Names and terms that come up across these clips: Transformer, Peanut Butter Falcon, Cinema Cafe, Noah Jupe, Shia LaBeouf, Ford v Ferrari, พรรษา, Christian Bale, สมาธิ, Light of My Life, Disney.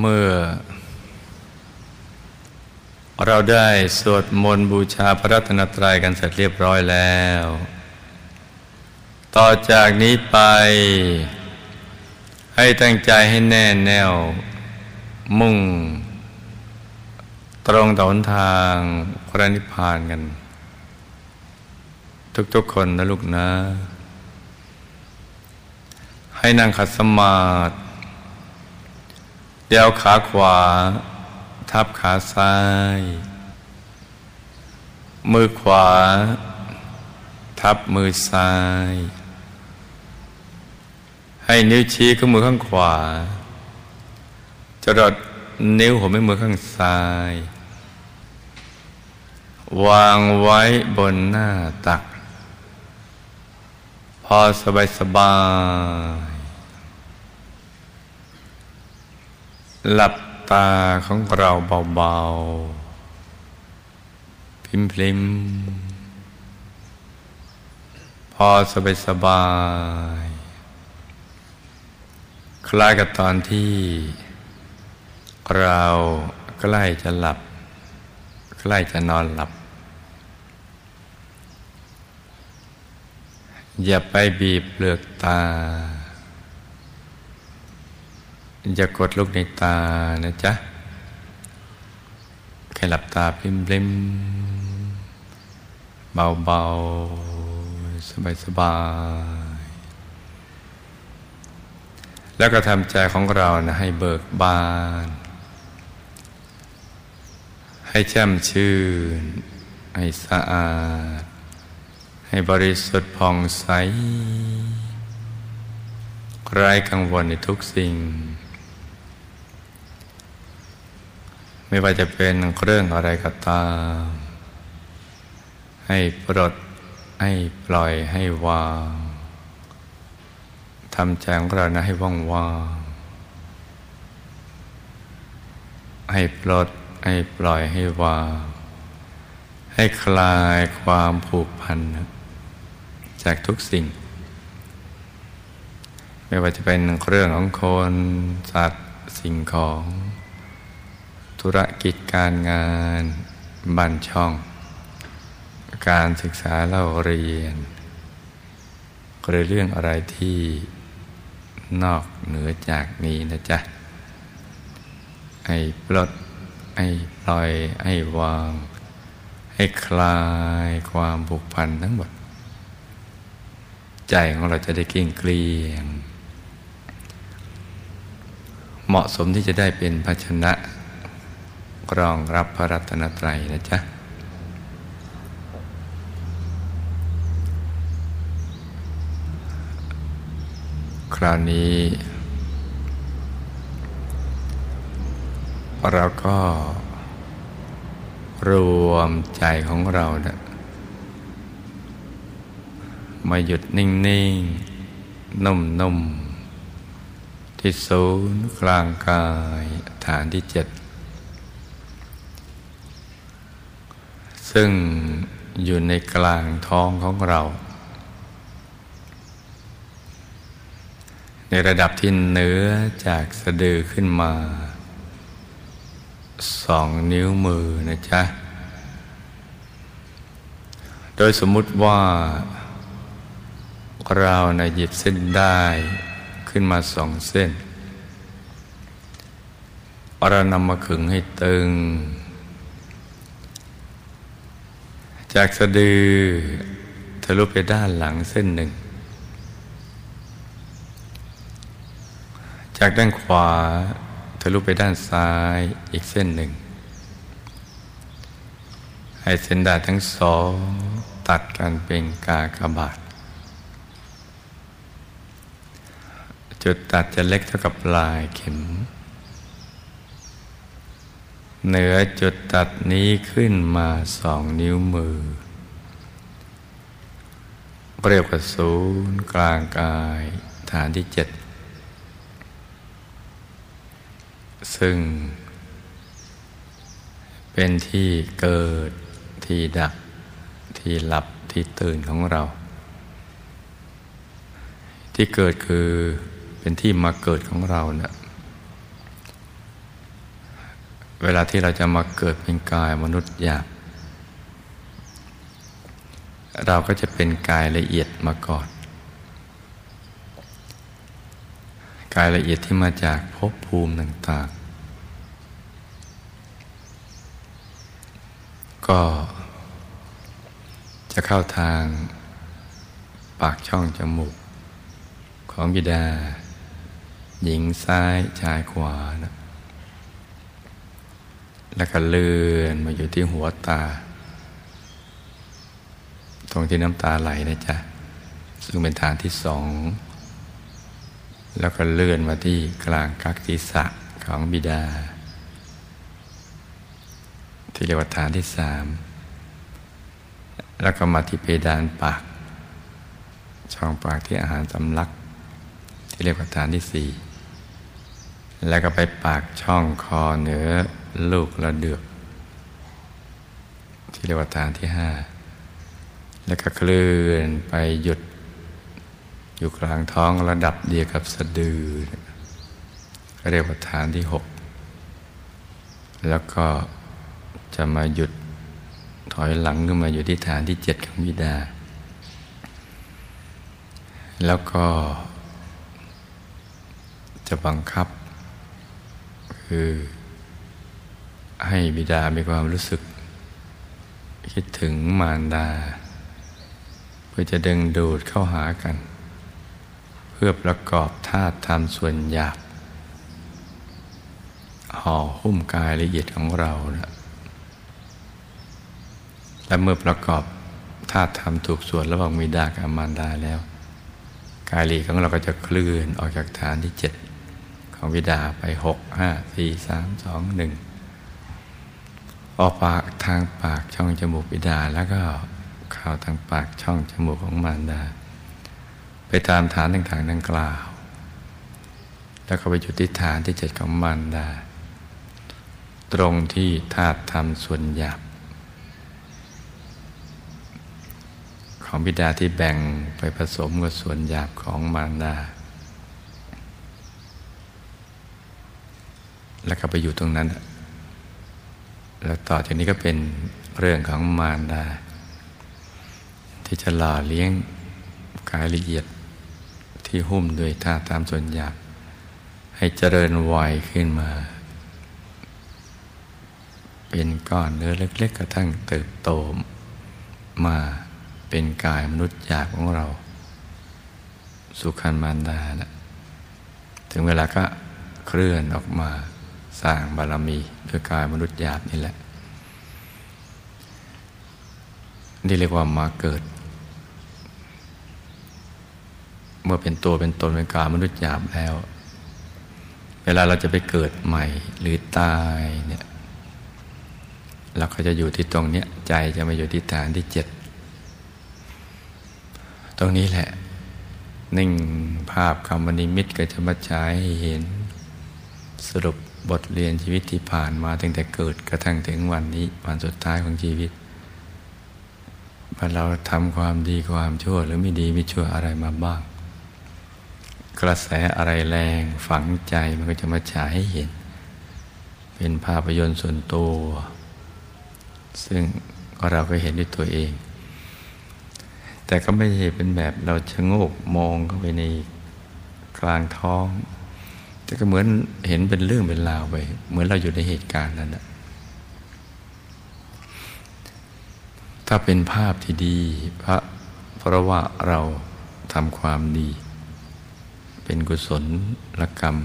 เมื่อเราได้สวดมนต์บูชาพระรัตนตรัยกันเสร็จเรียบร้อยแล้วต่อจากนี้ไปให้ตั้งใจให้แน่แน่วมุ่งตรงต่อหนทางพระนิพพานกันทุกๆคนนะลูกนะให้นั่งขัดสมาธิเดี่ยวขาขวาทับขาซ้ายมือขวาทับมือซ้ายให้นิ้วชี้ข้างมือข้างขวาจรดนิ้วหัวแม่มือข้างซ้ายวางไว้บนหน้าตักพอสบายสบายหลับตาของเราเบาๆพลิ้มๆพอสบายสบายคล้ายกับตอนที่เราใกล้จะหลับใกล้จะนอนหลับอย่าไปบีบเปลือกตาอย่ากดลูกในตานะจ๊ะแค่หลับตาพลิ้มๆเบาๆสบายๆแล้วก็ทำใจของเรานะให้เบิกบานให้แช่มชื่นให้สะอาดให้บริสุทธิ์ผ่องใสไร้กังวลในทุกสิ่งไม่ว่าจะเป็นเรื่องอะไรก็ตามให้ปลดให้ปล่อยให้วางทำใจของเรานะให้ว่างๆให้ปลดให้ปล่อยให้วางให้คลายความผูกพันจากทุกสิ่งไม่ว่าจะเป็นเรื่องของคนสัตว์สิ่งของธุรกิจการงานบ้านช่องการศึกษาเล่าเรียนหรือเรื่องอะไรที่นอกเหนือจากนี้นะจ๊ะให้ปลดให้ปล่อยให้วางให้คลายความผูกพันทั้งหมดใจของเราจะได้เกลี้ยงเกลี้ยงเหมาะสมที่จะได้เป็นภาชนะรองรับพระรัตนตรัยนะจ๊ะคราวนี้เราก็รวมใจของเรานะมาหยุดนิ่งๆนุ่มๆที่ศูนย์กลางกายฐานที่7ซึ่งอยู่ในกลางท้องของเราในระดับที่เหนือจากสะดือขึ้นมา2 นิ้วมือนะจ๊ะโดยสมมุติว่าเรานะหยิบเส้นได้ขึ้นมา2 เส้นเรานำมาขึงให้ตึงจากสะดือทะลุไปด้านหลังเส้น 1จากด้านขวาทะลุไปด้านซ้ายอีกเส้น 1ให้เส้นด้านทั้ง2ตัดกันเป็นกากบาทจุดตัดจะเล็กเท่ากับปลายเข็มเหนือจุดตัดนี้ขึ้นมา2 นิ้วมือเรียกว่าศูนย์กลางกายฐานที่7ซึ่งเป็นที่เกิดที่ดับที่หลับที่ตื่นของเราที่เกิดคือเป็นที่มาเกิดของเราเนี่ย เวลาที่เราจะมาเกิดเป็นกายมนุษย์หยาบเราก็จะเป็นกายละเอียดมาก่อนกายละเอียดที่มาจากภพภูมิต่างๆก็จะเข้าทางปากช่องจมูกของบิดาหญิงซ้ายชายขวานะแล้วก็เลื่อนมาอยู่ที่หัวตาตรงที่น้ำตาไหลนะจ๊ะซึ่งเป็นฐานที่สองแล้วก็เลื่อนมาที่กลางกักศีรษะของบิดาที่เรียกว่าฐานที่สามแล้วก็มาที่เพดานปากช่องปากที่อาหารสำลักที่เรียกว่าฐานที่สี่แล้วก็ไปปากช่องคอเหนือลูกระเดือกที่เรียกว่าฐานที่ห้าแล้วก็เคลื่อนไปหยุดอยู่กลางท้องระดับเดียวกับสะดือก็เรียกว่าฐานที่หกแล้วก็จะมาหยุดถอยหลังขึ้นมาอยู่ที่ฐานที่เจ็ดของบิดาแล้วก็จะบังคับคือให้บิดามีความรู้สึกคิดถึงมารดาเพื่อจะดึงดูดเข้าหากันเพื่อประกอบธาตุธรรมส่วนหยาบห่อหุ้มกายละเอียดของเรานะและเมื่อประกอบธาตุธรรมถูกส่วนระหว่างบิดากับมารดาแล้วกายละเอียดของเราก็จะเคลื่อนออกจากฐานที่เจ็ดของบิดาไป6 5 4 3 2 1ออกปากทางปากช่องจมูกบิดาแล้วก็เข้าทางปากช่องจมูกของมารดาไปตามฐานต่างๆดังกล่าวแล้วก็ไปจุดที่ฐานที่เจ็ดของมารดาตรงที่ธาตุธรรมส่วนหยาบของบิดาที่แบ่งไปผสมกับส่วนหยาบของมารดาแล้วก็ไปอยู่ตรงนั้นแล้วต่อจากนี้ก็เป็นเรื่องของมารดาที่จะหล่อเลี้ยงกายละเอียดที่หุ้มด้วยธาตุตามส่วนหยาบให้เจริญวัยขึ้นมาเป็นก้อนเนื้อเล็กๆกระทั่งเติบโตมาเป็นกายมนุษย์หยาบของเราสุขันมารดานะถึงเวลาก็เคลื่อนออกมาสร้างบารมีด้วยกายมนุษย์หยาบนี่แหละนี่เรียกว่ามาเกิดเมื่อเป็นตัวเป็นตนเป็นกายมนุษย์หยาบแล้วเวลาเราจะไปเกิดใหม่หรือตายเนี่ยเราก็จะอยู่ที่ตรงเนี้ยใจจะมาอยู่ที่ฐานที่เจ็ดตรงนี้แหละนิ่งภาพคำนิมิตก็จะมาฉายให้เห็นสรุปบทเรียนชีวิตที่ผ่านมาตั้งแต่เกิดกระทั่งถึงวันนี้วันสุดท้ายของชีวิตว่าเราทำความดีความชั่วหรือไม่ดีไม่ชั่วอะไรมาบ้างกระแสอะไรแรงฝังใจมันก็จะมาฉายให้เห็นเป็นภาพยนตร์ส่วนตัวซึ่งเราก็เห็นด้วยตัวเองแต่ก็ไม่ใช่เป็นแบบเราชะโงกมองเข้าไปในกลางท้องแต่ก็เหมือนเห็นเป็นเรื่องเป็นราวไปเหมือนเราอยู่ในเหตุการณ์นั้นนะถ้าเป็นภาพที่ดีเพราะว่าเราทำความดีเป็นกุศลกรรม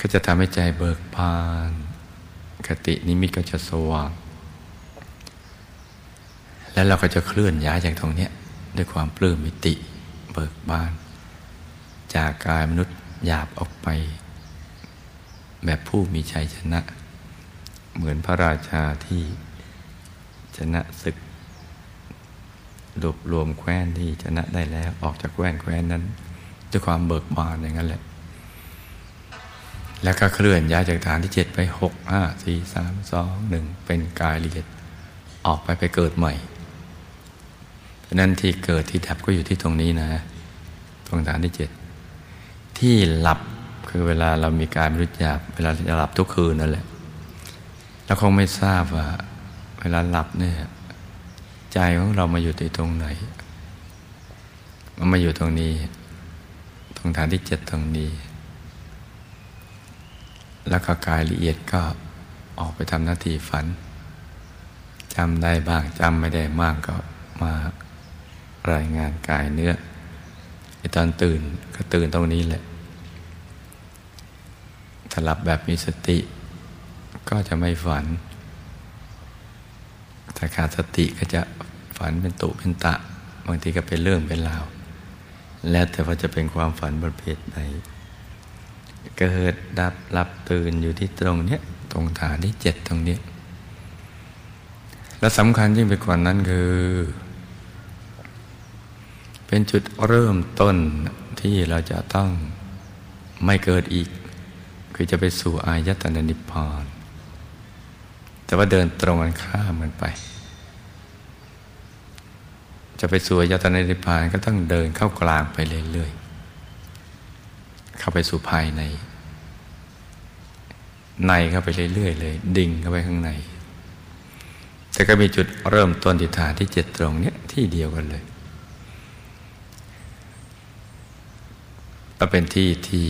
ก็จะทำให้ใจเบิกบานคตินิมิตก็จะสว่างแล้วเราก็จะเคลื่อนย้ายจากตรงนี้ด้วยความปลื้มปิติเบิกบานจากกายมนุษย์หยาบออกไปแบบผู้มีชัยชนะเหมือนพระราชาที่ชนะศึกรวบรวมแคว้นที่ชนะได้แล้วออกจากแคว้นนั้นด้วยความเบิกบานอย่างนั้นแหละแล้วก็เคลื่อนย้ายจากฐานที่เจ็ดไป6 5 4 3 2 1เป็นกายละเอียดออกไปเกิดใหม่เพราะนั้นที่เกิดที่ดับก็อยู่ที่ตรงนี้นะตรงฐานที่เจ็ดที่หลับ คือเวลาเรามีกายไม่รู้จักเวลาจะหลับทุกคืนนั่นแหละเราคงไม่ทราบว่าเวลาหลับเนี่ยใจของเรามาอยู่ที่ตรงไหนมันมาอยู่ตรงนี้ตรงฐานที่เจ็ดตรงนี้แล้วก็กายละเอียดก็ออกไปทำหน้าที่ฝันจำได้บ้างจำไม่ได้บ้างก็มารายงานกายเนื้อไอตอนตื่นก็ตื่นตรงนี้แหละถ้าหลับแบบมีสติก็จะไม่ฝันถ้าขาดสติก็จะฝันเป็นตุเป็นตะบางทีก็เป็นเรื่องเป็นราวแล้วแต่ว่าจะเป็นความฝันประเภทไหนเกิดดับหลับตื่นอยู่ที่ตรงเนี้ยตรงฐานที่เจ็ดตรงนี้และสำคัญยิ่งไปกว่านั้นคือเป็นจุดเริ่มต้นที่เราจะต้องไม่เกิดอีกคือจะไปสู่อายตนะนิพพานแต่ว่าเดินตรงกันข้ามมันไปจะไปสู่อายตนะนิพพานก็ต้องเดินเข้ากลางไปเรื่อยๆเข้าไปสู่ภายในเข้าไปเรื่อยๆเลยดิ่งเข้าไปข้างในแต่ก็มีจุดเริ่มต้นที่ฐานที่เจ็ดตรงนี้ที่เดียวกันเลยก็เป็นที่ที่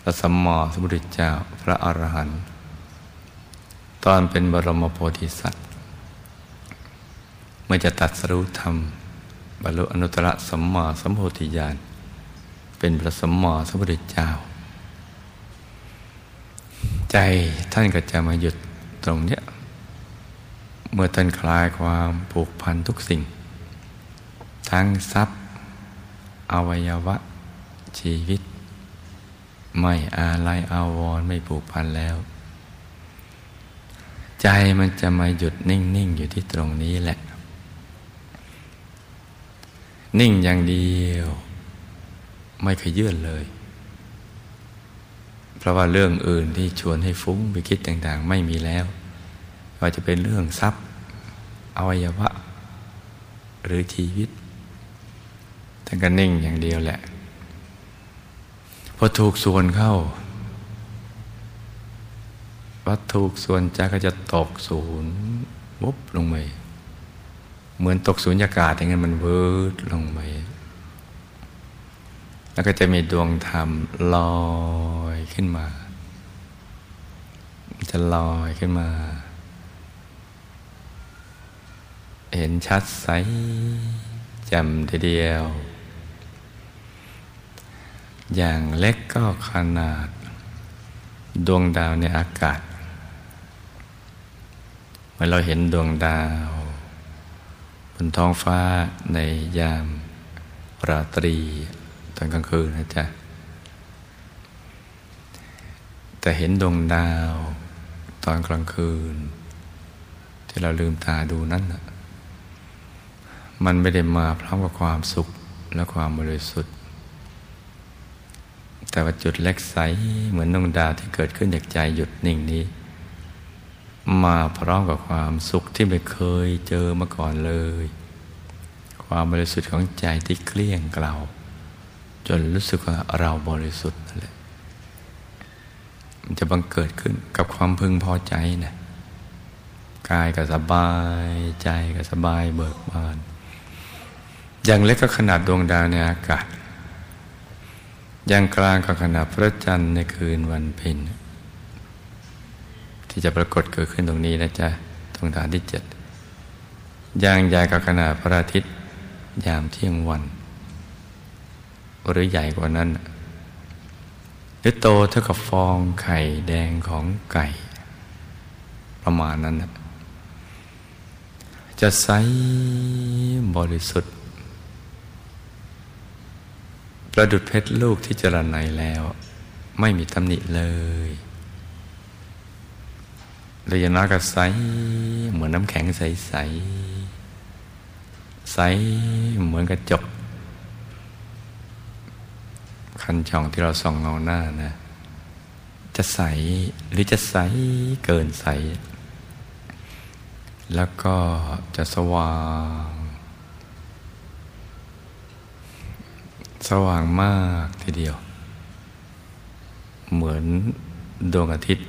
พระสัมมาสัมพุทธเจ้าพระอรหันต์ตอนเป็นบรมโพธิสัตว์เมื่อจะตรัสรู้ธรรมบรรลุอนุตตรสัมมาสัมโพธิญาณเป็นพระสัมมาสัมพุทธเจ้าใจท่านก็จะมาหยุดตรงนี้เมื่อท่านคลายความผูกพันทุกสิ่งทั้งทรัพย์อวัยวะชีวิตไม่อาลัยอาวรณ์ไม่ผูกพันแล้วใจมันจะมาหยุดนิ่งๆอยู่ที่ตรงนี้แหละนิ่งอย่างเดียวไม่เคยยื่นเลยเพราะว่าเรื่องอื่นที่ชวนให้ฟุ้งไปคิดต่างๆไม่มีแล้วว่าจะเป็นเรื่องทรัพย์อวัยวะหรือชีวิตท่านก็นิ่งอย่างเดียวแหละพอถูกส่วนเข้าวัตถุส่วนใจก็จะตกศูนย์วุบลงไปเหมือนตกศูนย์อากาศอย่างนั้นมันเวิร์ดลงไปแล้วก็จะมีดวงธรรมลอยขึ้นมาจะลอยขึ้นมาเห็นชัดใสแจ่มทีเดียวอย่างเล็กก็ขนาดดวงดาวในอากาศเมื่อเราเห็นดวงดาวบนท้องฟ้าในยามราตรีตอนกลางคืนนะจ๊ะแต่เห็นดวงดาวตอนกลางคืนที่เราลืมตาดูนั้นนะมันไม่ได้มาพร้อมกับความสุขและความบริสุทธิ์แต่ว่าจุดเล็กใสเหมือนดวงดาวที่เกิดขึ้นจากใจหยุดนิ่งนี้มาพร้อมกับความสุขที่ไม่เคยเจอมาก่อนเลยความบริสุทธิ์ของใจที่เกลี้ยเกลาจนรู้สึกว่าเราบริสุทธิ์นั่นแหละมันจะบังเกิดขึ้นกับความพึงพอใจนะกายก็สบายใจก็สบายเบิกบานอย่างเล็กก็ขนาดดวงดาวในอากาศอย่างกลางก็ขนาดพระจันทร์ในคืนวันเพ็ญที่จะปรากฏเกิดขึ้นตรงนี้นะจ๊ะตรงฐานที่เจ็ดอย่างใหญ่ก็ขนาดพระอาทิตย์ยามเที่ยงวันหรือใหญ่กว่านั้นหรือโตเท่ากับฟองไข่แดงของไก่ประมาณนั้นนะจะใสบริสุทธิ์ประดุจเพชรลูกที่เจริญในแล้วไม่มีตำหนิเลยและอย่างน้อยก็ใสเหมือนน้ำแข็งใสใสใสเหมือนกระจกคันช่องที่เราส่องเงาหน้านะจะใสหรือจะใสเกินใสแล้วก็จะสว่างสว่างมากทีเดียว เหมือนดวงอาทิตย์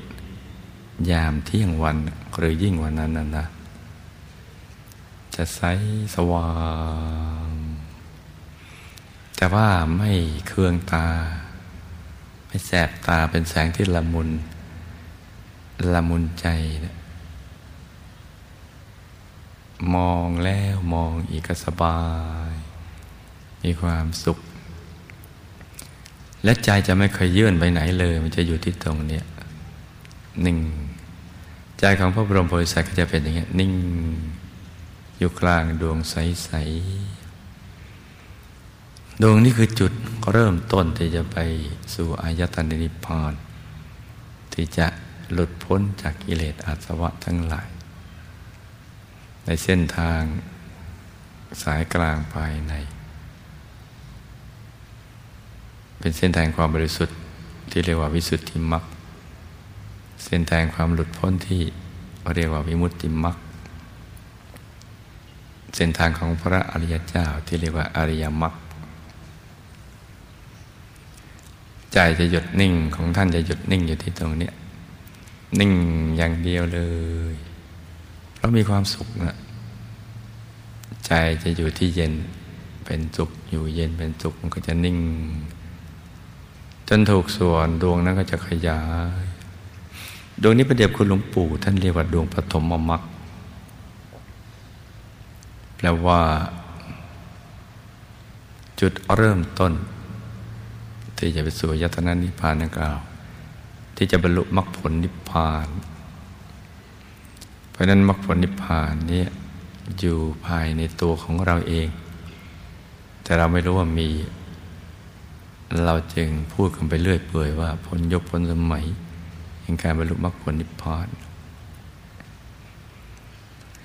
ยามเที่ยงวันหรือยิ่งกว่านั้นนะจะใสสว่างแต่ว่าไม่เคืองตาไม่แสบตาเป็นแสงที่ละมุนใจนะมองแล้วมองอีกก็สบายมีความสุขและใจจะไม่เคยเยื่นไปไหนเลยมันจะอยู่ที่ตรงเนี้ยนิ่งใจของพระบรมโพธิสัตว์ก็จะเป็นอย่างเงี้ยนิ่งอยู่กลางดวงใสๆดวงนี้คือจุดเริ่มต้นที่จะไปสู่อายตนะนิพพานที่จะหลุดพ้นจากกิเลสอาสวะทั้งหลายในเส้นทางสายกลางภายในเป็นเส้นทางความบริสุทธิ์ที่เรียกว่าวิสุทธิมรรคเส้นทางความหลุดพ้นที่เรียกว่าวิมุตติมรรคเส้นทางของพระอริยเจ้าที่เรียกว่าอริยมรรคใจจะหยุดนิ่งของท่านจะหยุดนิ่งอยู่ที่ตรงนี้นิ่งอย่างเดียวเลยเพราะมีความสุขนะใจจะอยู่ที่เย็นเป็นสุขอยู่เย็นเป็นสุขมันก็จะนิ่งจนถูกส่วนดวงนั้นก็จะขยายดวงนี้ประเดี๋ยวคุณหลวงปู่ท่านเรียกว่าดวงปฐมมรรคแปลว่าจุดเริ่มต้นที่จะไปสู่อายตนะนิพพานกล่าวที่จะบรรลุมรรคผลนิพพานเพราะนั้นมรรคผลนิพพานนี้อยู่ภายในตัวของเราเองแต่เราไม่รู้ว่ามีเราจึงพูดกันไปเรื่อยเปื่อยว่าพ้นยุคพ้นสมัยแห่งการบรรลุมรรคผลนิพพาน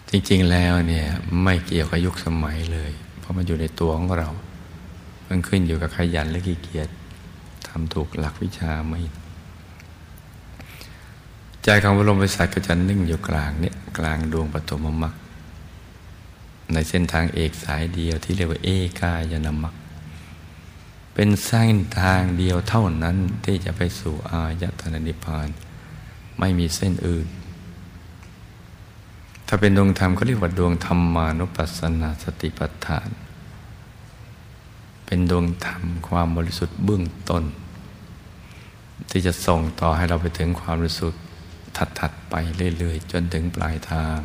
จริงๆแล้วเนี่ยไม่เกี่ยวกับยุคสมัยเลยเพราะมันอยู่ในตัวของเรามันขึ้นอยู่กับขยันและขี้เกียจทำถูกหลักวิชาไหมใจของพระบรมโพธิสัตว์ก็จะนิ่งอยู่กลางเนี่ยกลางดวงปฐมมรรคในเส้นทางเอกสายเดียวที่เรียกว่าเอกายนมรรคเป็นเส้นทางเดียวเท่านั้นที่จะไปสู่อายตนะนิพพานไม่มีเส้นอื่นถ้าเป็นดวงธรรมก็เรียกว่าดวงธรรมานุปัสสนาสติปัฏฐานเป็นดวงธรรมความบริสุทธิ์เบื้องต้นที่จะส่งต่อให้เราไปถึงความบริสุทธิ์ถัดๆไปเรื่อยๆจนถึงปลายทาง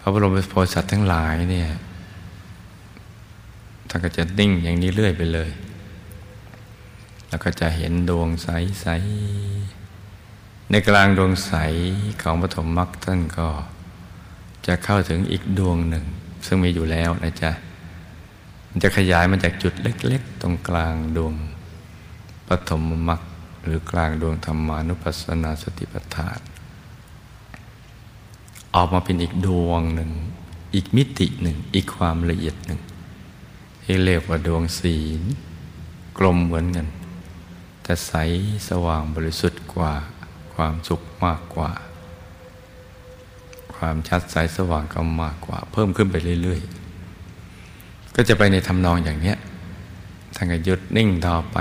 พระบรมโพธิสัตว์ทั้งหลายเนี่ยท่านก็จะนิ่งอย่างนี้เรื่อยไปเลยแล้วก็จะเห็นดวงใสๆในกลางดวงใสของปฐมมรรคท่านก็จะเข้าถึงอีกดวงหนึ่งซึ่งมีอยู่แล้วนะจ๊ะมันจะขยายมาจากจุดเล็กๆตรงกลางดวงปฐมมรรคหรือกลางดวงธรรมานุปัสสนาสติปัฏฐานออกมาเป็นอีกดวงหนึ่งอีกมิติหนึ่งอีกความละเอียดหนึ่งที่เรียกว่าดวงศีลกลมเหมือนกันแต่ใสสว่างบริสุทธิ์กว่าความสุขมากกว่าความชัดใสสว่างก็มากกว่าเพิ่มขึ้นไปเรื่อยๆก็จะไปในทำนองอย่างเนี้ยท่านก็หยุดนิ่งต่อไป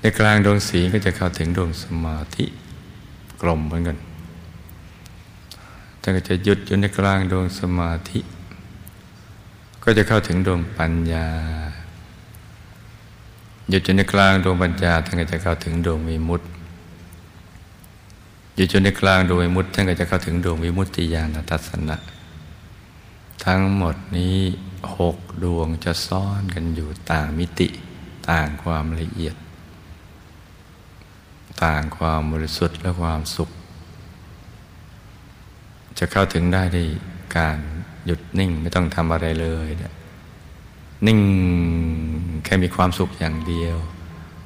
ในกลางดวงศีลก็จะเข้าถึงดวงสมาธิกลมเหมือนกันท่านก็จะหยุดอยู่ในกลางดวงสมาธิก็จะเข้าถึงดวงปัญญาหยุดอยู่ในกลางดวงปัญญาท่านก็จะเข้าถึงดวงวิมุตติหยุดอยู่ในกลางดวงวิมุตติท่านก็จะเข้าถึงดวงวิมุตติญาณทัสสนะทั้งหมดนี้6ดวงจะซ่อนกันอยู่ต่างมิติต่างความละเอียดต่างความบริสุทธิ์และความสุขจะเข้าถึงได้ด้วยการหยุดนิ่งไม่ต้องทำอะไรเลยนิ่งแค่มีความสุขอย่างเดียว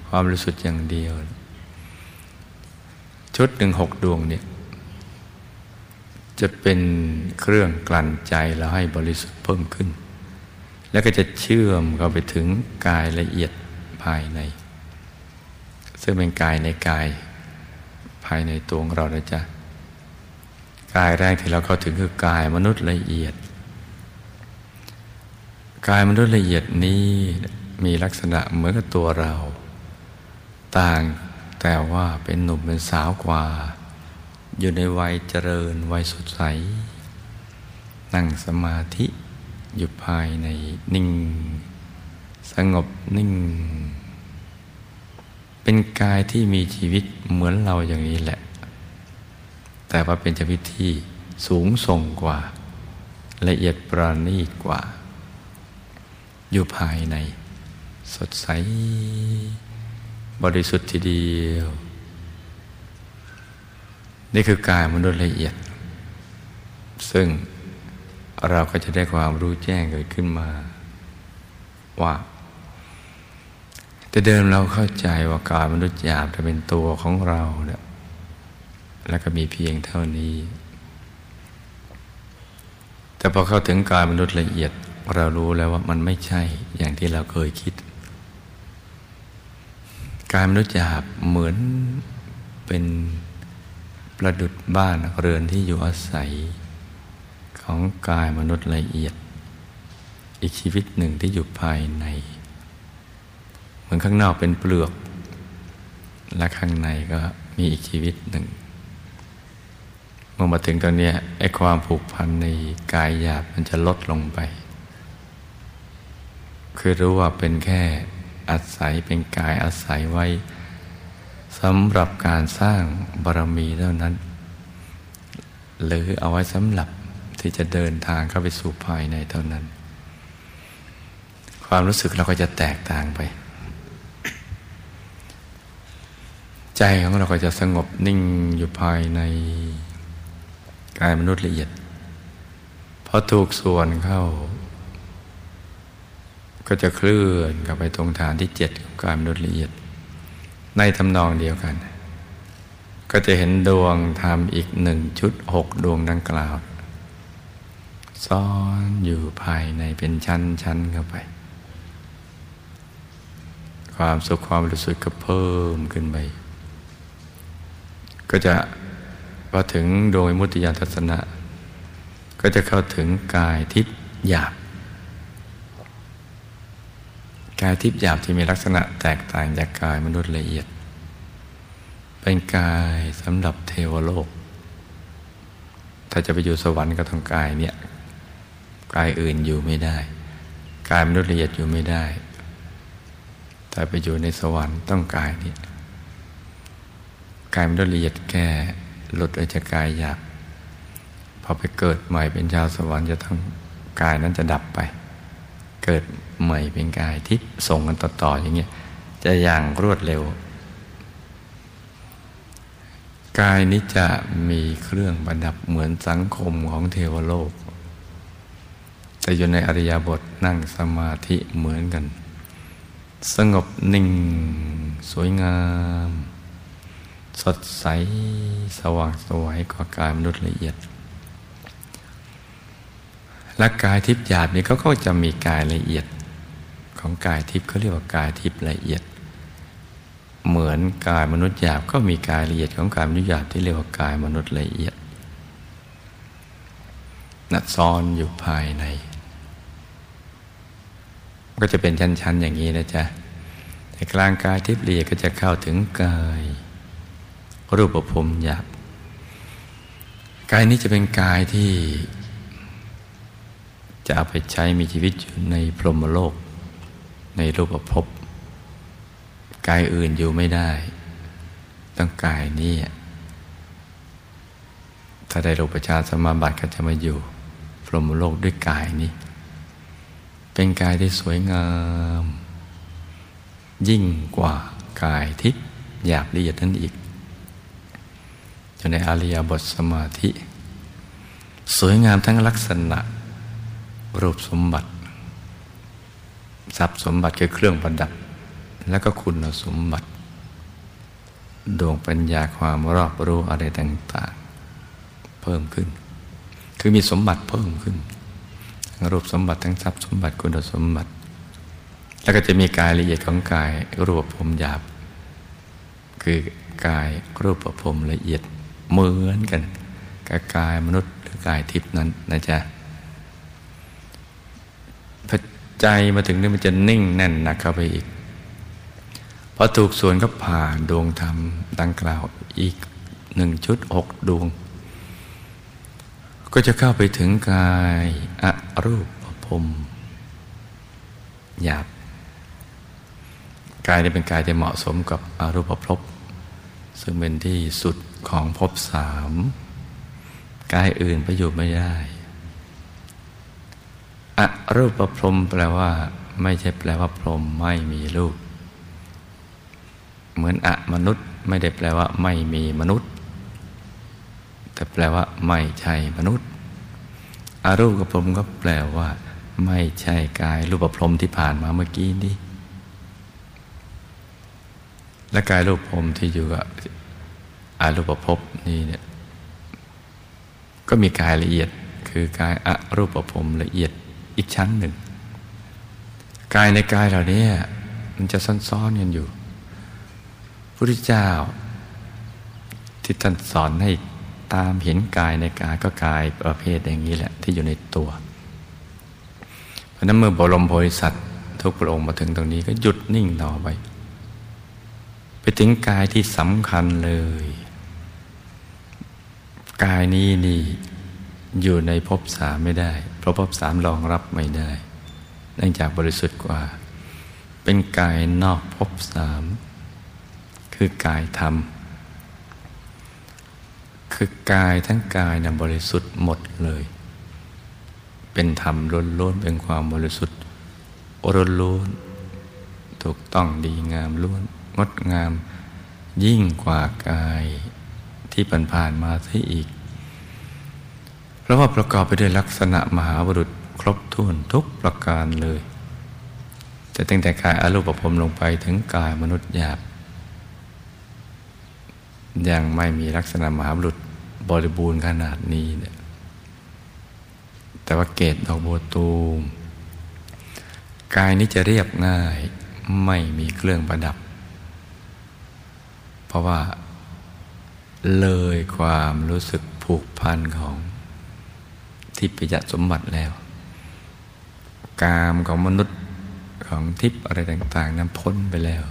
ความบริสุทธิ์อย่างเดียวชุดหนึ่ง6ดวงเนี่ยจะเป็นเครื่องกลั่นใจเราให้บริสุทธิ์เพิ่มขึ้นแล้วก็จะเชื่อมเข้าไปถึงกายละเอียดภายในซึ่งเป็นกายในกายภายในตัวของเรานะจ๊ะกายแรกที่เราเข้าถึงคือกายมนุษย์ละเอียดกายมนุษย์ละเอียดนี้ มีลักษณะเหมือนกับตัวเราต่างแต่ว่าเป็นหนุ่มเป็นสาวกว่าอยู่ในวัยเจริญวัยสดใสนั่งสมาธิอยู่ภายในนิ่งสงบนิ่งเป็นกายที่มีชีวิตเหมือนเราอย่างนี้แหละแต่ว่าเป็นชีวิตที่สูงส่งกว่าละเอียดประณีตกว่าอยู่ภายในสดใสบริสุทธิ์ทีเดียวนี่คือกายมนุษย์ละเอียดซึ่งเราก็จะได้ความรู้แจ้งเกิดขึ้นมาว่าแต่เดิมเราเข้าใจว่ากายมนุษย์หยาบจะเป็นตัวของเราเนี่ยแล้วก็มีเพียงเท่านี้แต่พอเข้าถึงกายมนุษย์ละเอียดเรารู้แล้วว่ามันไม่ใช่อย่างที่เราเคยคิดกายมนุษย์หยาบเหมือนเป็นประดุจบ้านเรือนที่อยู่อาศัยของกายมนุษย์ละเอียดอีกชีวิตหนึ่งที่อยู่ภายในเหมือนข้างนอกเป็นเปลือกและข้างในก็มีอีกชีวิตหนึ่งเมื่อมาถึงตอนนี้ไอ้ความผูกพันในกายหยาบมันจะลดลงไปคือรู้ว่าเป็นแค่อาศัยเป็นกายอาศัยไว้สำหรับการสร้างบารมีเท่านั้นหรือเอาไว้สำหรับที่จะเดินทางเข้าไปสู่ภายในเท่านั้นความรู้สึกเราก็จะแตกต่างไปใจของเราก็จะสงบนิ่งอยู่ภายในกายมนุษย์ละเอียดพอถูกส่วนเข้าก็จะเคลื่อนกลับไปตรงฐานที่7ของกายมนุษย์ละเอียดในทำนองเดียวกันก็จะเห็นดวงธรรมอีก1.6 ดวงดังกล่าวซ้อนอยู่ภายในเป็นชั้นๆเข้าไปความสุขความรู้สึกก็เพิ่มขึ้นไปก็จะพอถึงดวงวิมุตติญาณทัศนะก็จะเข้าถึงกายทิพย์หยาบกายทิพย์หยาบที่มีลักษณะแตกต่างจากกายมนุษย์ละเอียดเป็นกายสำหรับเทวโลกถ้าจะไปอยู่สวรรค์ก็ต้องกายเนี่ยกายอื่นอยู่ไม่ได้กายมนุษย์ละเอียดอยู่ไม่ได้ถ้าไปอยู่ในสวรรค์ต้องกายเนี่ยกายมนุษย์ละเอียดแค่หลุดออกจากกายหยาบพอไปเกิดใหม่เป็นชาวสวรรค์จะต้องกายนั้นจะดับไปเกิดใหม่เป็นกายทิพย์ส่งกันต่อๆอย่างเงี้ยจะอย่างรวดเร็วกายนี้จะมีเครื่องประดับเหมือนสังคมของเทวโลกแต่อยู่ในอริยบทนั่งสมาธิเหมือนกันสงบนิ่งสวยงามสดใสสว่างสวยกว่ากายมนุษย์ละเอียดและกายทิพย์หยาบนี้เขาก็จะมีกายละเอียดของกายทิพย์เขาเรียกว่ากายทิพย์ละเอียดเหมือนกายมนุษย์หยาบก็มีกายละเอียดของกายมนุษย์หยาบที่เรียกว่ากายมนุษย์ละเอียดนัดซ้อนอยู่ภายในก็จะเป็นชั้นๆอย่างนี้นะจ๊ะในกลางกายทิพย์ละเอียดก็จะเข้าถึงกายรูปภพหยาบกายนี้จะเป็นกายที่จะเอาไปใช้มีชีวิตอยู่ในพรหมโลกในรูปภพกายอื่นอยู่ไม่ได้ต้องกายนี้ถ้าได้รูปฌานสมาบัติก็จะมาอยู่พรหมโลกด้วยกายนี้เป็นกายที่สวยงามยิ่งกว่ากายทิพย์หยาบละเอียดนั่นอีกอยู่ในอริยบทสมาธิสวยงามทั้งลักษณะรูปสมบัติทรัพย์สมบัติคือเครื่องประดับแล้วก็คุณสมบัติดวงปัญญาความรอบรู้อะไรต่างๆเพิ่มขึ้นคือมีสมบัติเพิ่มขึ้นทั้งรูปสมบัติทั้งทรัพย์สมบัติคุณสมบัติแล้วก็จะมีกายละเอียดของกายรูปภพหยาบคือกายรูปภพละเอียดเหมือนกันกับกายมนุษย์หรือกายทิพย์นั้นนะจ๊ะพระ ใจมาถึงนี่มันจะนิ่งแน่นหนักเข้าไปอีกพอถูกส่วนก็ผ่านดวงธรรมดังกล่าวอีก 1.6 ดวงก็จะเข้าไปถึงกายอรูปพรหมหยาบกายนี้เป็นกายที่เหมาะสมกับอรูปภพซึ่งเป็นที่สุดของภพสามกายอื่นไปอยู่ไม่ได้อรูปพรหมแปลว่าไม่ใช่แปลว่าพรหมไม่มีรูปเหมือนอมนุษย์ไม่ได้แปลว่าไม่มีมนุษย์แต่แปลว่าไม่ใช่มนุษย์อรูปพรหมก็แปลว่าไม่ใช่กายรูปพรหมที่ผ่านมาเมื่อกี้นี้และกายรูปพรหมที่อยู่กับอรูปภพนี่เนี่ยก็มีกายละเอียดคือกายอรูปภพละเอียดอีกชั้นหนึ่งกายในกายเหล่านี้มันจะซ้อนๆกันอยู่พระพุทธเจ้าที่ท่านสอนให้ตามเห็นกายในกายก็กายประเภทอย่างนี้แหละที่อยู่ในตัวเพราะนั้นเมื่อบรมโพธิสัตว์ทุกพระองค์มาถึงตรงนี้ก็หยุดนิ่งต่อไปถึงกายที่สำคัญเลยกายนี้นี่อยู่ในภพสามไม่ได้เพราะภพสามรองรับไม่ได้เนื่องจากบริสุทธิ์กว่าเป็นกายนอกภพสามคือกายธรรมคือกายทั้งกายน่ะบริสุทธิ์หมดเลยเป็นธรรมล้วนๆเป็นความบริสุทธิ์ล้วนๆถูกต้องดีงามล้วนงดงามยิ่งกว่ากายที่ผ่านมาซะอีกเพราะว่าประกอบไปด้วยลักษณะมหาบุรุษครบถ้วนทุกประการเลยแต่ตั้งแต่กายอรูปภพลงไปถึงกายมนุษย์หยาบยังไม่มีลักษณะมหาบุรุษบริบูรณ์ขนาดนี้แต่ว่าเกศดอกบัวตูมกายนี้จะเรียบง่ายไม่มีเครื่องประดับเพราะว่าเลยความรู้สึกผูกพันของทิพยสมบัติแล้วกามของมนุษย์ของทิพย์อะไรต่างๆนั้นพ้นไปแล้ว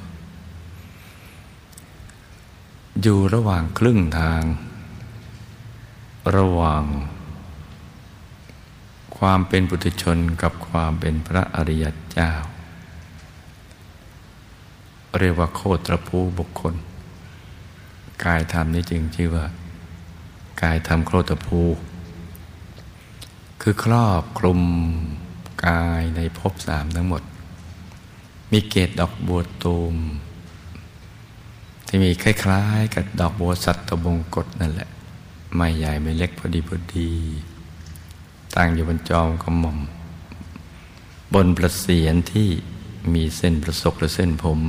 อยู่ระหว่างครึ่งทางระหว่างความเป็นปุถุชนกับความเป็นพระอริยเจ้าเรียกว่าโคตรภูบุคคลกายธรรมนี้จึงชื่อว่ากายธรรมโคตรภูคือครอบคลุมกายในภพสามทั้งหมดมีเกศดอกบัวตูมที่มีคล้ายๆกับดอกบัวสัตตบงกฎนั่นแหละไม่ใหญ่ไม่เล็กพอดีตั้งอยู่บนจอมกระหม่อมบนประเสียรที่มีเส้นประศกหรือเส้นผม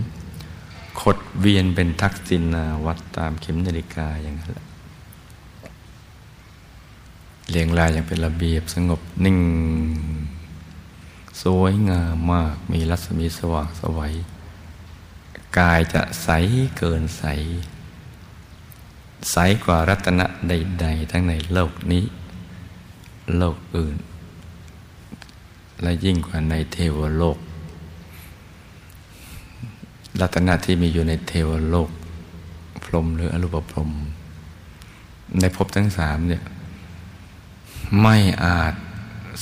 ขดเวียนเป็นทักษิณาวัตรตามเข็มนาฬิกาอย่างนั้นแหละเรียงรายอย่างเป็นระเบียบสงบนิ่งสวยงามมากมีรัศมีสว่างสวัยกายจะใสเกินใสใสกว่ารัตนะใดๆทั้งในโลกนี้โลกอื่นและยิ่งกว่าในเทวโลกรัตนะที่มีอยู่ในเทวโลกพรหมหรืออรูปพรหมในภพทั้งสามเนี่ยไม่อาจ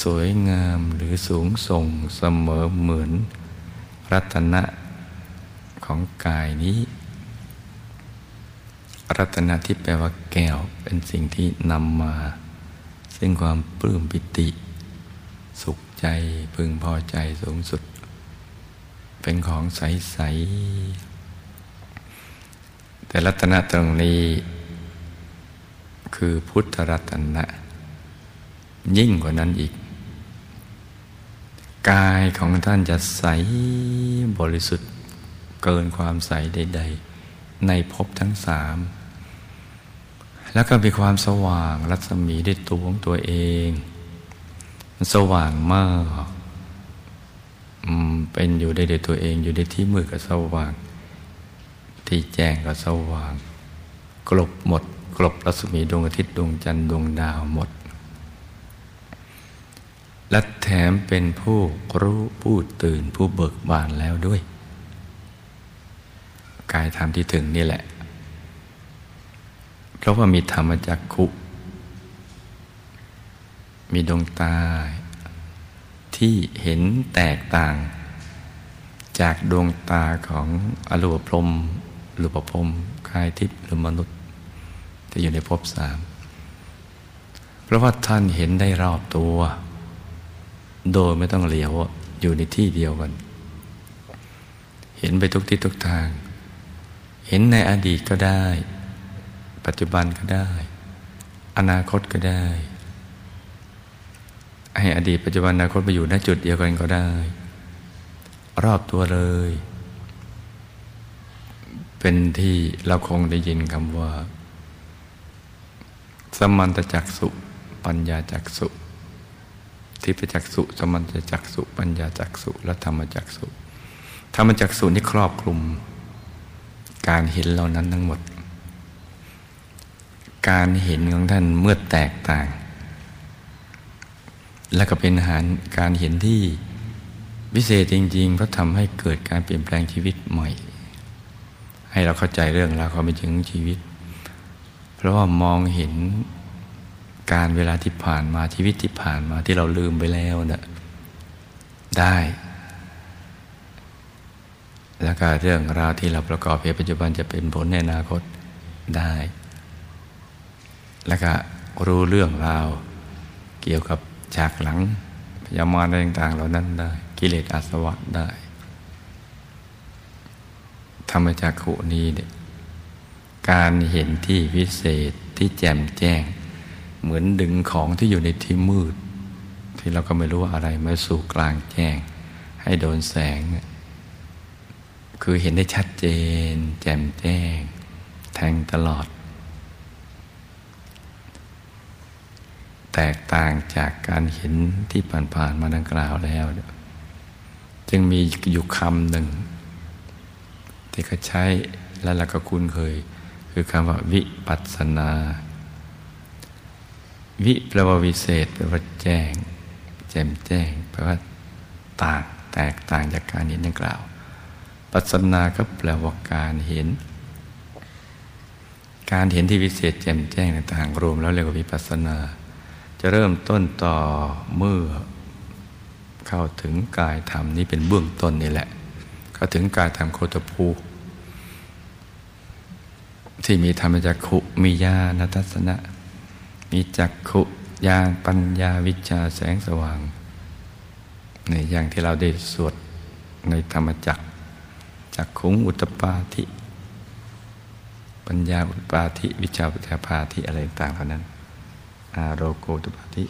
สวยงามหรือสูงส่งเสมอเหมือนรัตนะของกายนี้รัตนะที่แปลว่าแก้วเป็นสิ่งที่นำมาซึ่งความปลื้มปิติสุขใจพึงพอใจสูงสุดเป็นของใสๆแต่รัตนะตรงนี้คือพุทธรัตนะยิ่งกว่านั้นอีกกายของท่านจะใสบริสุทธิ์เกินความใสใดๆในภพทั้งสามแล้วก็มีความสว่างรัศมีด้วยตัวของตัวเองมันสว่างมากเป็นอยู่ได้ด้วยตัวเองอยู่ในที่มืดก็สว่างที่แจ้งก็สว่างกลบหมดกลบรัศมีดวงอาทิตย์ดวงจันทร์ดวงดาวหมด และแถมเป็นผู้รู้ผู้ตื่นผู้เบิกบานแล้วด้วยกายธรรมที่ถึงนี่แหละเพราะว่ามีธรรมจักขุมีดวงตาที่เห็นแตกต่างจากดวงตาของอรูปพรหมรูปพรหมกายทิพย์หรือมนุษย์ที่อยู่ในภพสามเพราะว่าท่านเห็นได้รอบตัวโดยไม่ต้องเหลียวอยู่ในที่เดียวกันเห็นไปทุกทิศทุกทางเห็นในอดีตก็ได้ปัจจุบันก็ได้อนาคตก็ได้ให้อดีตปัจจุบันอนาคตไปอยู่ณจุดเดียวกันก็ได้รอบตัวเลยเป็นที่เราคงได้ยินคำว่าสัมมัญตจักขุปัญญาจักขุทิพจักขุสัมมัญตจักขุปัญญาจักขุและธรรมจักขุธรรมจักขุนี่ครอบคลุมการเห็นเหล่านั้นทั้งหมดการเห็นของท่านเมื่อแตกต่างและก็เป็นการเห็นที่วิเศษจริงๆเพราะทำให้เกิดการเปลี่ยนแปลงชีวิตใหม่ให้เราเข้าใจเรื่องราวความเป็นจริงของชีวิตเพราะว่ามองเห็นการเวลาที่ผ่านมาชีวิตที่ผ่านมาที่เราลืมไปแล้วเนี่ยได้แล้วก็เรื่องราวที่เราประกอบในปัจจุบันจะเป็นผลในอนาคตได้แล้วก็รู้เรื่องราวเกี่ยวกับฉากหลังพยามารอะไรต่างๆเหล่านั้นได้กิเลสอาสวะได้ธรรมจักขุนี้เนี่ยการเห็นที่วิเศษที่แจ่มแจ้งเหมือนดึงของที่อยู่ในที่มืดที่เราก็ไม่รู้อะไรมาสู่กลางแจ้งให้โดนแสงคือเห็นได้ชัดเจนแจ่มแจ้งแทงตลอดแตกต่างจากการเห็นที่ผ่านๆมาดังกล่าวแล้วจึงมีอยู่คำหนึ่งที่เขาใช้และเราก็คุ้นเคยคือคำว่าวิปัสสนาวิแปลว่าวิเศษแปลว่าแจ้งแจ่มแจ้งแปลว่าต่างแตกต่างจากการเห็นดังกล่าวปัสสนาก็แปลว่าการเห็นที่วิเศษแจ่มแจ้งต่างรวมแล้วเรียกว่าวิปัสสนาจะเริ่มต้นต่อเมื่อเข้าถึงกายธรรมนี้เป็นเบื้องต้นนี่แหละเข้าถึงกายธรรมโคตภูที่มีธรรมจักขุมีญาณทัศนะมีจักขุญาณปัญญาวิชชาแสงสว่างในอย่างที่เราได้สวดในธรรมจักจักขุอุตตปาธิปัญญาอุตตปาธิวิชชาอุตตปาธิอะไรต่างๆนั้นอาโรโกตุปาธิ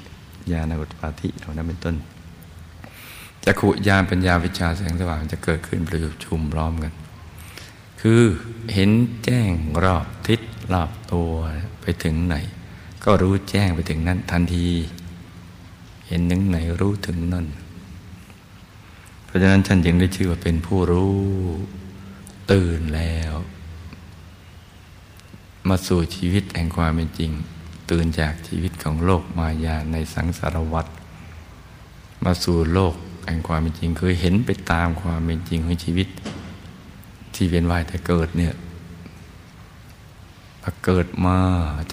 ญาณอุตุปาธิเหล่านั้นเป็นต้นจักขุญาณปัญญาวิชชาแสงสว่างจะเกิดขึ้นประชุมล้อมกันคือเห็นแจ้งรอบทิศรอบตัวไปถึงไหนก็รู้แจ้งไปถึงนั้นทันทีเห็นถึงไหนรู้ถึงนั่นเพราะฉะนั้นท่านจึงได้ชื่อว่าเป็นผู้รู้ตื่นแล้วมาสู่ชีวิตแห่งความเป็นจริงตื่นจากชีวิตของโลกมายาในสังสารวัฏมาสู่โลกแห่งความเป็นจริงคือเห็นไปตามความเป็นจริงของชีวิตที่เวียนว่ายแต่เกิดเนี่ยพอเกิดมา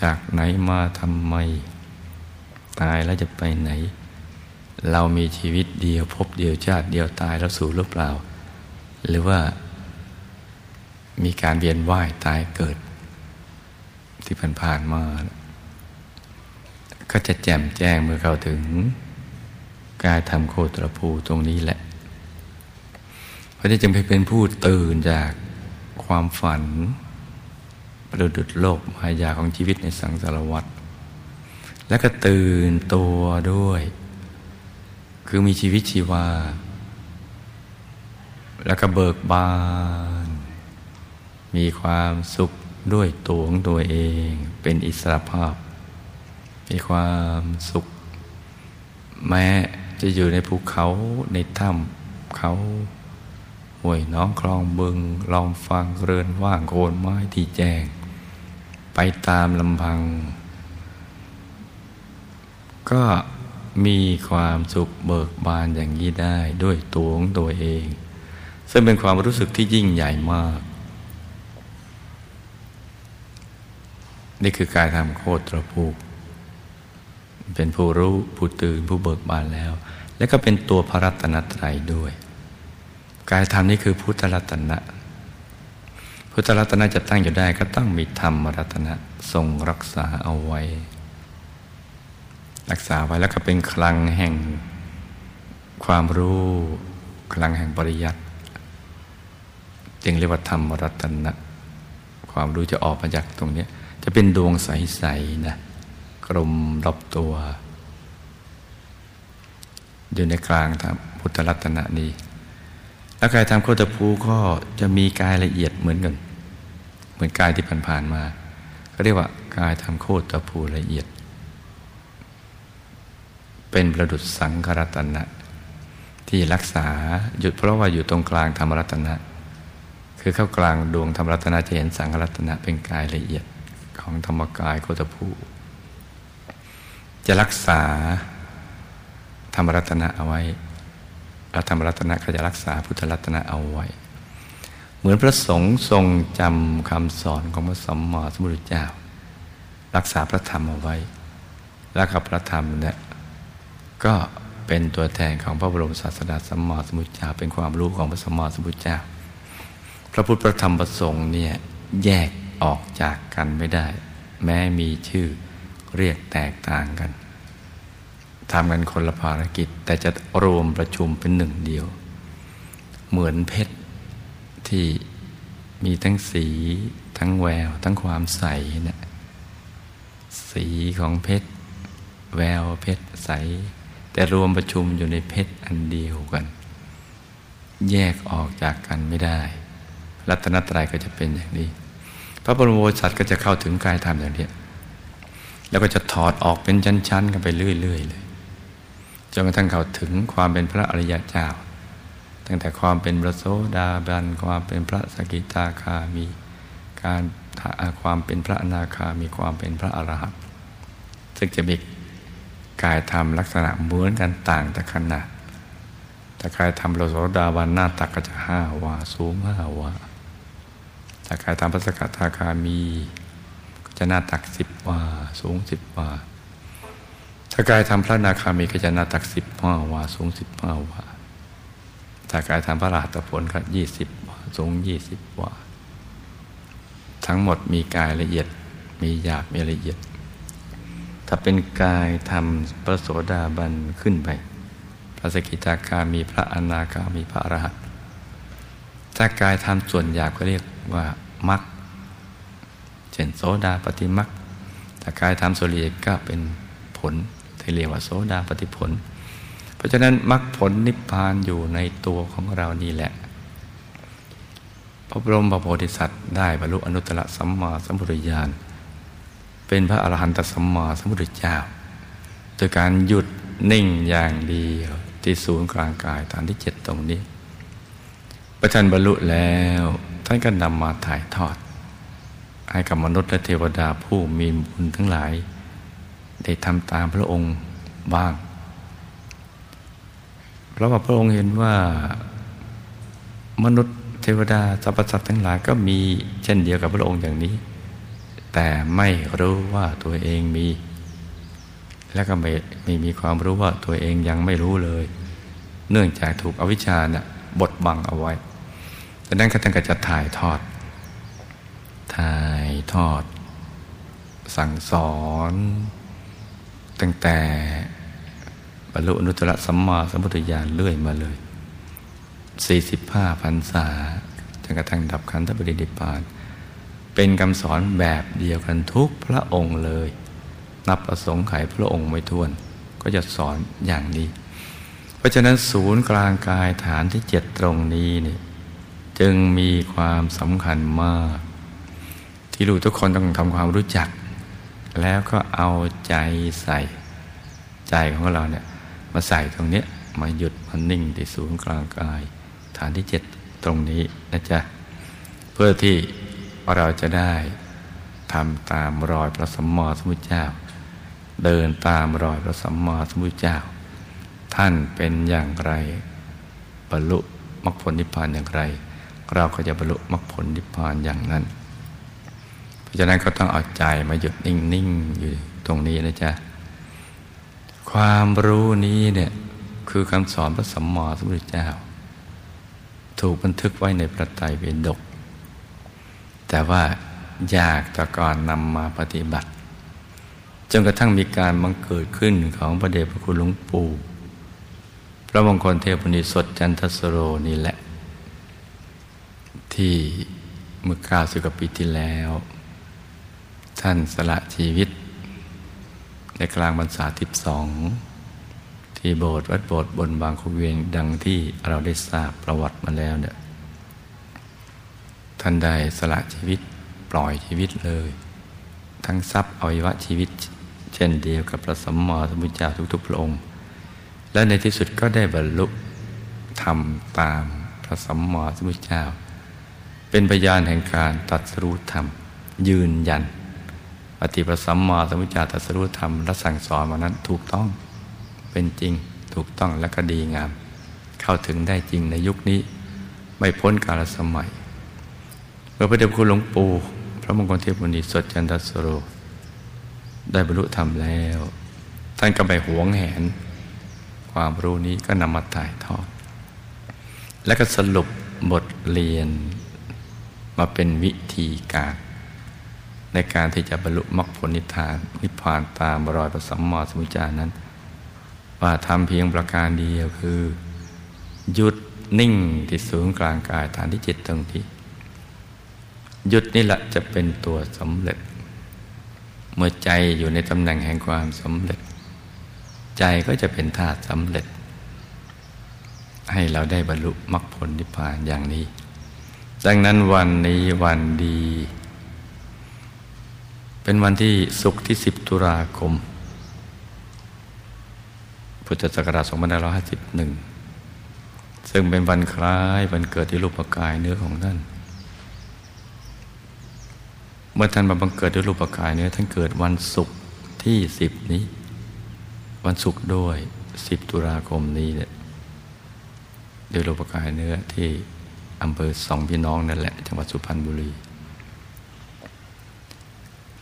จากไหนมาทำไมตายแล้วจะไปไหนเรามีชีวิตเดียวพบเดียวชาติเดียวตายแล้วสูญหรือเปล่าหรือว่ามีการเวียนว่ายตายเกิดที่ผ่านๆมาก็จะแจ่มแจ้งเมื่อเข้าถึงกายธรรมโคตรภูตรงนี้แหละเพราะที่จึงเป็นผู้ตื่นจากความฝันประดุจโลกมายาของชีวิตในสังสารวัฏและก็ตื่นตัวด้วยคือมีชีวิตชีวาและก็เบิกบานมีความสุขด้วยตัวของตัวเองเป็นอิสรภาพมีความสุขแม้จะอยู่ในภูเขาในถ้ำเขาห้วยน้องคลองบึงลองฟังเรือนว่างโคนไม้ที่แจ้งไปตามลำพังก็ มีความสุขเบิกบานอย่างนี้ได้ด้วยตัวของตัวเองซึ่งเป็นความรู้สึกที่ยิ่งใหญ่มากนี่คือกายธรรมโคตรภูมิเป็นผู้รู้ผู้ตื่นผู้เบิกบานแล้วและก็เป็นตัวพระรัตนตรัยด้วยกายธรรมนี่คือพุทธรัตนะพุทธรัตนะจะตั้งอยู่ได้ก็ต้องมีธรรมรัตนะทรงรักษาเอาไว้รักษาไว้แล้วก็เป็นคลังแห่งความรู้คลังแห่งปริยัติจึงเรียกว่าธรรมรัตนะความรู้จะออกมาจากตรงนี้จะเป็นดวงใสๆนะกลมรอบตัวอยู่ในกลางธรรมพุทธรัตนะนี้แล้วกายธรรมโคตรภูมิก็จะมีกายละเอียดเหมือนกันเหมือนกายที่ผ่านๆมาก็เรียกว่ากายธรรมโคตรภูมิละเอียดเป็นประดุจสังฆรัตนะที่รักษาหยุดเพราะว่าอยู่ตรงกลางธรรมรัตนะคือเข้ากลางดวงธรรมรัตนะจะเห็นสังฆรัตนะเป็นกายละเอียดของธรรมกายโคตรภูมิจะรักษาธรรมรัตนะเอาไว้และธรรมรัตนะก็จะรักษาพุทธรัตนะเอาไว้เหมือนพระสงฆ์ทรงจำคำสอนของพระสัมมาสัมพุทธเจ้ารักษาพระธรรมเอาไว้และกับพระธรรมเนี่ยก็เป็นตัวแทนของพระบรมศาสดาสัมมาสัมพุทธเจ้าเป็นความรู้ของพระสัมมาสัมพุทธเจ้าพระพุทธพระธรรมพระสงฆ์เนี่ยแยกออกจากกันไม่ได้แม้มีชื่อเรียกแตกต่างกันทำกันคนละภารกิจแต่จะรวมประชุมเป็นหนึ่งเดียวเหมือนเพชรที่มีทั้งสีทั้งแววทั้งความใสเนี่ยสีของเพชรแววเพชรใสแต่รวมประชุมอยู่ในเพชรอันเดียวกันแยกออกจากกันไม่ได้รัตนตรัยก็จะเป็นอย่างนี้พระบรมโอษฐก็จะเข้าถึงกายธรรมอย่างนี้แล้วก็จะถอดออกเป็นชั้นๆกันไปเรื่อยๆเลยจนกระทั่งเข้าถึงความเป็นพระอริยเจ้าตั้งแต่ความเป็นพระโสดาบันความเป็นพระสกิทาคามีการความเป็นพระอนาคามีความเป็นพระอรหันต์ซึ่งจะมีกายธรรมลักษณะเหมือนกันต่างแต่ขนาดแต่กายธรรมพระโสดาบันหน้าตักก็จะ5 วาสูง5 วาแต่กายธรรมพระสกิทาคามีจะหน้าตัก10 วาสูง10 วาถ้ากายทำพระอนาคามีก็จะหน้าตัก15 วาสูง15 วาถ้ากายทำพระอรหัตผลก็20 วาสูง20 วาทั้งหมดมีกายละเอียดมีหยาบมีละเอียดถ้าเป็นกายทำพระโสดาบันขึ้นไปพระสกิทาคามีพระอนาคามีพระอรหัตถ้ากายทำส่วนหยาบก็เรียกว่ามรรคเช่นโสดาปฏิมรรคถ้ากายธรรมส่วนละเอียดก็เป็นผลที่เรียกว่าโสดาปฏิผลเพราะฉะนั้นมรรคผลนิพพานอยู่ในตัวของเรานี่แหละพระบรมโพธิสัตว์ได้บรรลุอนุตตรสัมมาสัมพุทธญาณเป็นพระอรหันตสัมมาสัมพุทธเจ้าโดยการหยุดนิ่งอย่างเดียวที่ศูนย์กลางกายฐานที่7ตรงนี้พระท่านบรรลุแล้วท่านก็นำมาถ่ายทอดให้กับมนุษย์และเทวดาผู้มีบุญทั้งหลายได้ทำตามพระองค์บ้างเพราะว่าพระองค์เห็นว่ามนุษย์เทวดาสรรพสัตว์ทั้งหลายก็มีเช่นเดียวกับพระองค์อย่างนี้แต่ไม่รู้ว่าตัวเองมีและก็ไม่มีความรู้ว่าตัวเองยังไม่รู้เลยเนื่องจากถูกอวิชชาเนี่ยบดบังเอาไว้ดังนั้นท่านก็จะถ่ายทอดสั่งสอนตั้งแต่บรรลุอนุตตรสัมมาสัมพุทธญาณเรื่อยมาเลย45 พรรษาจนกระทั่งดับขันธปรินิพพานเป็นคำสอนแบบเดียวกันทุกพระองค์เลยนับอสงไขยพระองค์ไม่ถ้วนก็จะสอนอย่างนี้เพราะฉะนั้นศูนย์กลางกายฐานที่7ตรงนี้เนี่ยจึงมีความสำคัญมากที่รู้ทุกคนต้องทำความรู้จักแล้วก็เอาใจใส่ใจของเราเนี่ยมาใส่ตรงนี้มาหยุดมานิ่งที่ศูนย์กลางกายฐานที่7ตรงนี้นะจ๊ะเพื่อที่เราจะได้ทำตามรอยพระสัมมาสัมพุทธเจ้า เดินตามรอยพระสัมมาสัมพุทธเจ้าท่านเป็นอย่างไรบรรลุมรรคผลนิพพานอย่างไรเราก็จะบรรลุมรรคผลนิพพานอย่างนั้นเพราะฉะนั้นก็ต้องเอาใจมาหยุดนิ่งๆอยู่ตรงนี้นะจ๊ะความรู้นี้เนี่ยคือคำสอนพระสัมมาสัมพุทธเจ้าถูกบันทึกไว้ในพระไตรปิฎกแต่ว่ายากต่อการนำมาปฏิบัติจนกระทั่งมีการบังเกิดขึ้นของพระเดชพระคุณหลวงปู่พระมงคลเทพมุนีสดจันทสโรนี่แหละที่เมื่อ90 กว่าปีที่แล้วท่านสละชีวิตในกลางพรรษา12ที่โบสถ์วัดโบสถ์บนบางขุนเวียงดังที่เราได้ทราบประวัติมาแล้วเนี่ยท่านได้สละชีวิตปล่อยชีวิตเลยทั้งทรัพย์อวัยวะชีวิตเช่นเดียวกับพระสัมมาสัมพุทธเจ้าทุกๆพระองค์และในที่สุดก็ได้บรรลุธรรมตามพระสัมมาสัมพุทธเจ้าเป็นพยานแห่งการตรัสรู้ธรรมยืนยันปฏิปสัมมาสัมพุทธเจ้าตรัสรู้ธรรมและสั่งสอนมานั้นถูกต้องเป็นจริงถูกต้องและก็ดีงามเข้าถึงได้จริงในยุคนี้ไม่พ้นกาลสมัยเมื่อพระเดชคุณหลวงปู่พระมงคลเทพมุนีสดจันทสโรได้บรรลุธรรมแล้วท่านก็ไปหวงแหนความรู้นี้ก็นำมาถ่ายทอดและก็สรุปบทเรียนมาเป็นวิธีการในการที่จะบรรลุมรรคผลนิพพานตามรอยพระสัมมาสัมพุทธเจ้านั้นว่าทำเพียงประการเดียวคือหยุดนิ่งที่ศูนย์กลางกายฐานที่จิตตรงที่หยุดนี่แหละจะเป็นตัวสำเร็จเมื่อใจอยู่ในตำแหน่งแห่งความสำเร็จใจก็จะเป็นธาตุสำเร็จให้เราได้บรรลุมรรคผลนิพพานอย่างนี้ดังนั้นวันนี้วันดีเป็นวันที่ศุกร์ที่ 10 ตุลาคมพุทธศักราช 2551ซึ่งเป็นวันคล้ายวันเกิดที่รูปกายเนื้อของท่านเมื่อท่านมาบังเกิดด้วยรูปกายเนื้อท่านเกิดวันศุกร์ที่10นี้วันศุกร์ด้วย10ตุลาคมนี้เนี่ยด้วยรูปกายเนื้อที่อำเภอสองพี่น้องนั่นแหละจังหวัดสุพรรณบุรี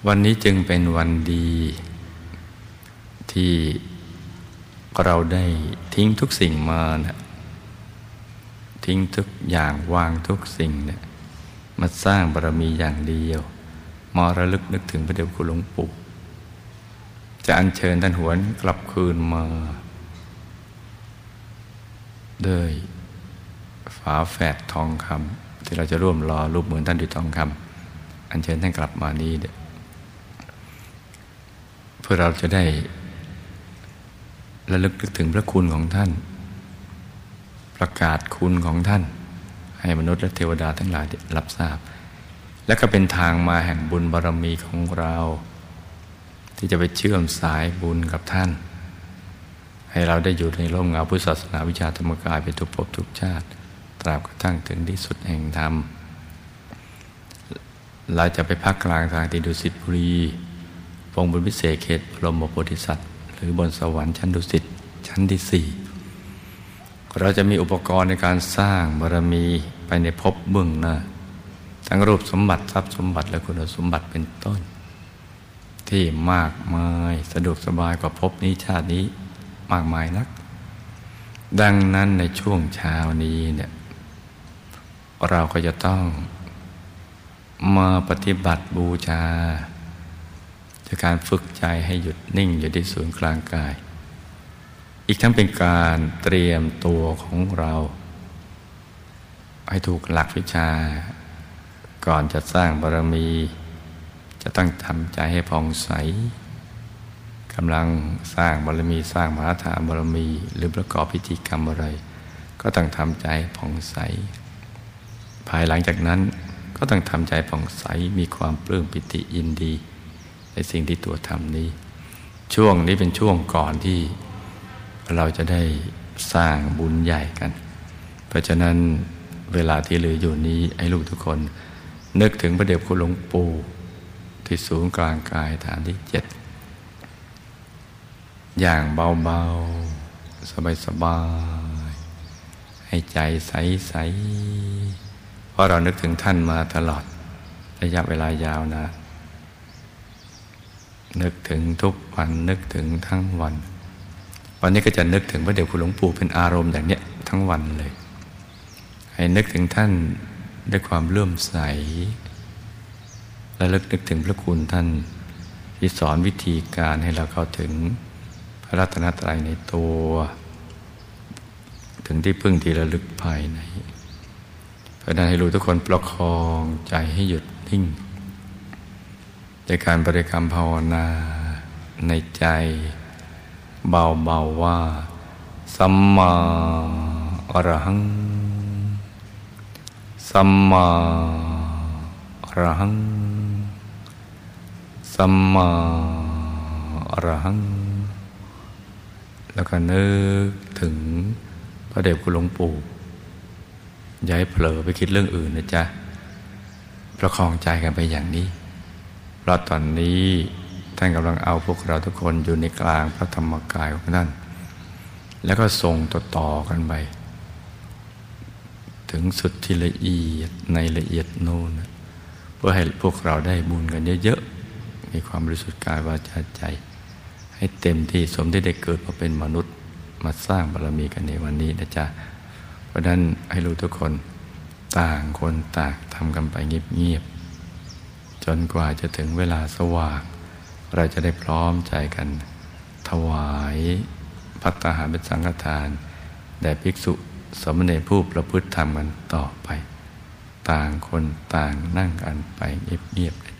วันนี้จึงเป็นวันดีที่เราได้ทิ้งทุกสิ่งมานะทิ้งทุกอย่างวางทุกสิ่งเนี่ยมาสร้างบารมีอย่างเดียวมาระลึกนึกถึงพระเดชคุณหลวงปู่จะอัญเชิญท่านหวนกลับคืนมาด้วยฝาแฝดทองคำที่เราจะร่วมรอรูปเหมือนท่านด้วยทองคำอัญเชิญท่านกลับมานี้เพื่อเราจะได้ระลึกนึกถึงพระคุณของท่านประกาศคุณของท่านให้มนุษย์และเทวดาทั้งหลายรับทราบและก็เป็นทางมาแห่งบุญบารมีของเราที่จะไปเชื่อมสายบุญกับท่านให้เราได้อยู่ในร่มเงาพุทธศาสนาวิชาธรรมกายไปทุกภพทุกชาติตราบกระทั่งถึงที่สุดแห่งธรรมเราจะไปพักกลางทางที่ดุสิตบุรีวงบุญวิเศษเขตบรมโพธิสัตว์หรือบนสวรรค์ชั้นดุสิตชั้นที่ 4เราจะมีอุปกรณ์ในการสร้างบารมีไปในภพเบื้องหน้าทั้งรูปสมบัติทรัพย์สมบัติและคุณสมบัติเป็นต้นที่มากมายสะดวกสบายกว่าภพนี้ชาตินี้มากมายนักดังนั้นในช่วงเช้านี้เนี่ยเราก็จะต้องมาปฏิบัติบูชาด้วยการฝึกใจให้หยุดนิ่งอยู่ที่ศูนย์กลางกายอีกทั้งเป็นการเตรียมตัวของเราให้ถูกหลักวิชาก่อนจะสร้างบารมีจะต้องทำใจให้ผ่องใสกำลังสร้างบารมีสร้างมหาฐานบารมีหรือประกอบพิธีกรรมอะไรก็ต้องทำใจผ่องใสภายหลังจากนั้นก็ต้องทำใจผ่องใสมีความปลื้มปิติยินดีในสิ่งที่ตัวทำนี้ช่วงนี้เป็นช่วงก่อนที่เราจะได้สร้างบุญใหญ่กันเพราะฉะนั้นเวลาที่เหลืออยู่นี้ให้ลูกทุกคนนึกถึงพระเดชคุณหลวงปู่ที่ศูนย์กลางกายฐานที่ 7 อย่างเบาๆสบายๆให้ใจใสๆเพราะเรานึกถึงท่านมาตลอดระยะเวลายาวนานนึกถึงทุกวันนึกถึงทั้งวันวันนี้ก็จะนึกถึงพระเดชคุณหลวงปู่เป็นอารมณ์อย่างเนี้ยทั้งวันเลยให้นึกถึงท่านด้วยความเลื่อมใสและระลึกนึกถึงพระคุณท่านที่สอนวิธีการให้เราเข้าถึงพระรัตนตรัยในตัวถึงที่พึ่งที่ระลึกภายในเพราะนั้นให้รู้ทุกคนประคองใจให้หยุดนิ่งในการบริกรรมภาวนาในใจเบาๆว่าสัมมาอรหังสัมมาอรหังสัมมาอรหังแล้วก็นึกถึงพระเดชคุณหลวงปู่อย่าให้เผลอไปคิดเรื่องอื่นนะจ๊ะประคองใจกันไปอย่างนี้เพราะตอนนี้ท่านกำลังเอาพวกเราทุกคนอยู่ในกลางพระธรรมกายของท่านแล้วก็ส่งต่อกันไปถึงสุดที่ละเอียดในละเอียดโน้นเพื่อให้พวกเราได้บุญกันเยอะๆมีความบริสุทธิ์กายวาจาใจให้เต็มที่สมที่ได้เกิดมาเป็นมนุษย์มาสร้างบารมีกันในวันนี้นะจ๊ะเพราะนั้นให้รู้ทุกคนต่างคนต่างทำกันไปเงียบๆจนกว่าจะถึงเวลาสว่างเราจะได้พร้อมใจกันถวายภัตตาหารเป็นสังฆทานแด่ภิกษุสมณเณรผู้ประพฤติธรรมกันต่อไปต่างคนต่างนั่งกันไปเงียบๆ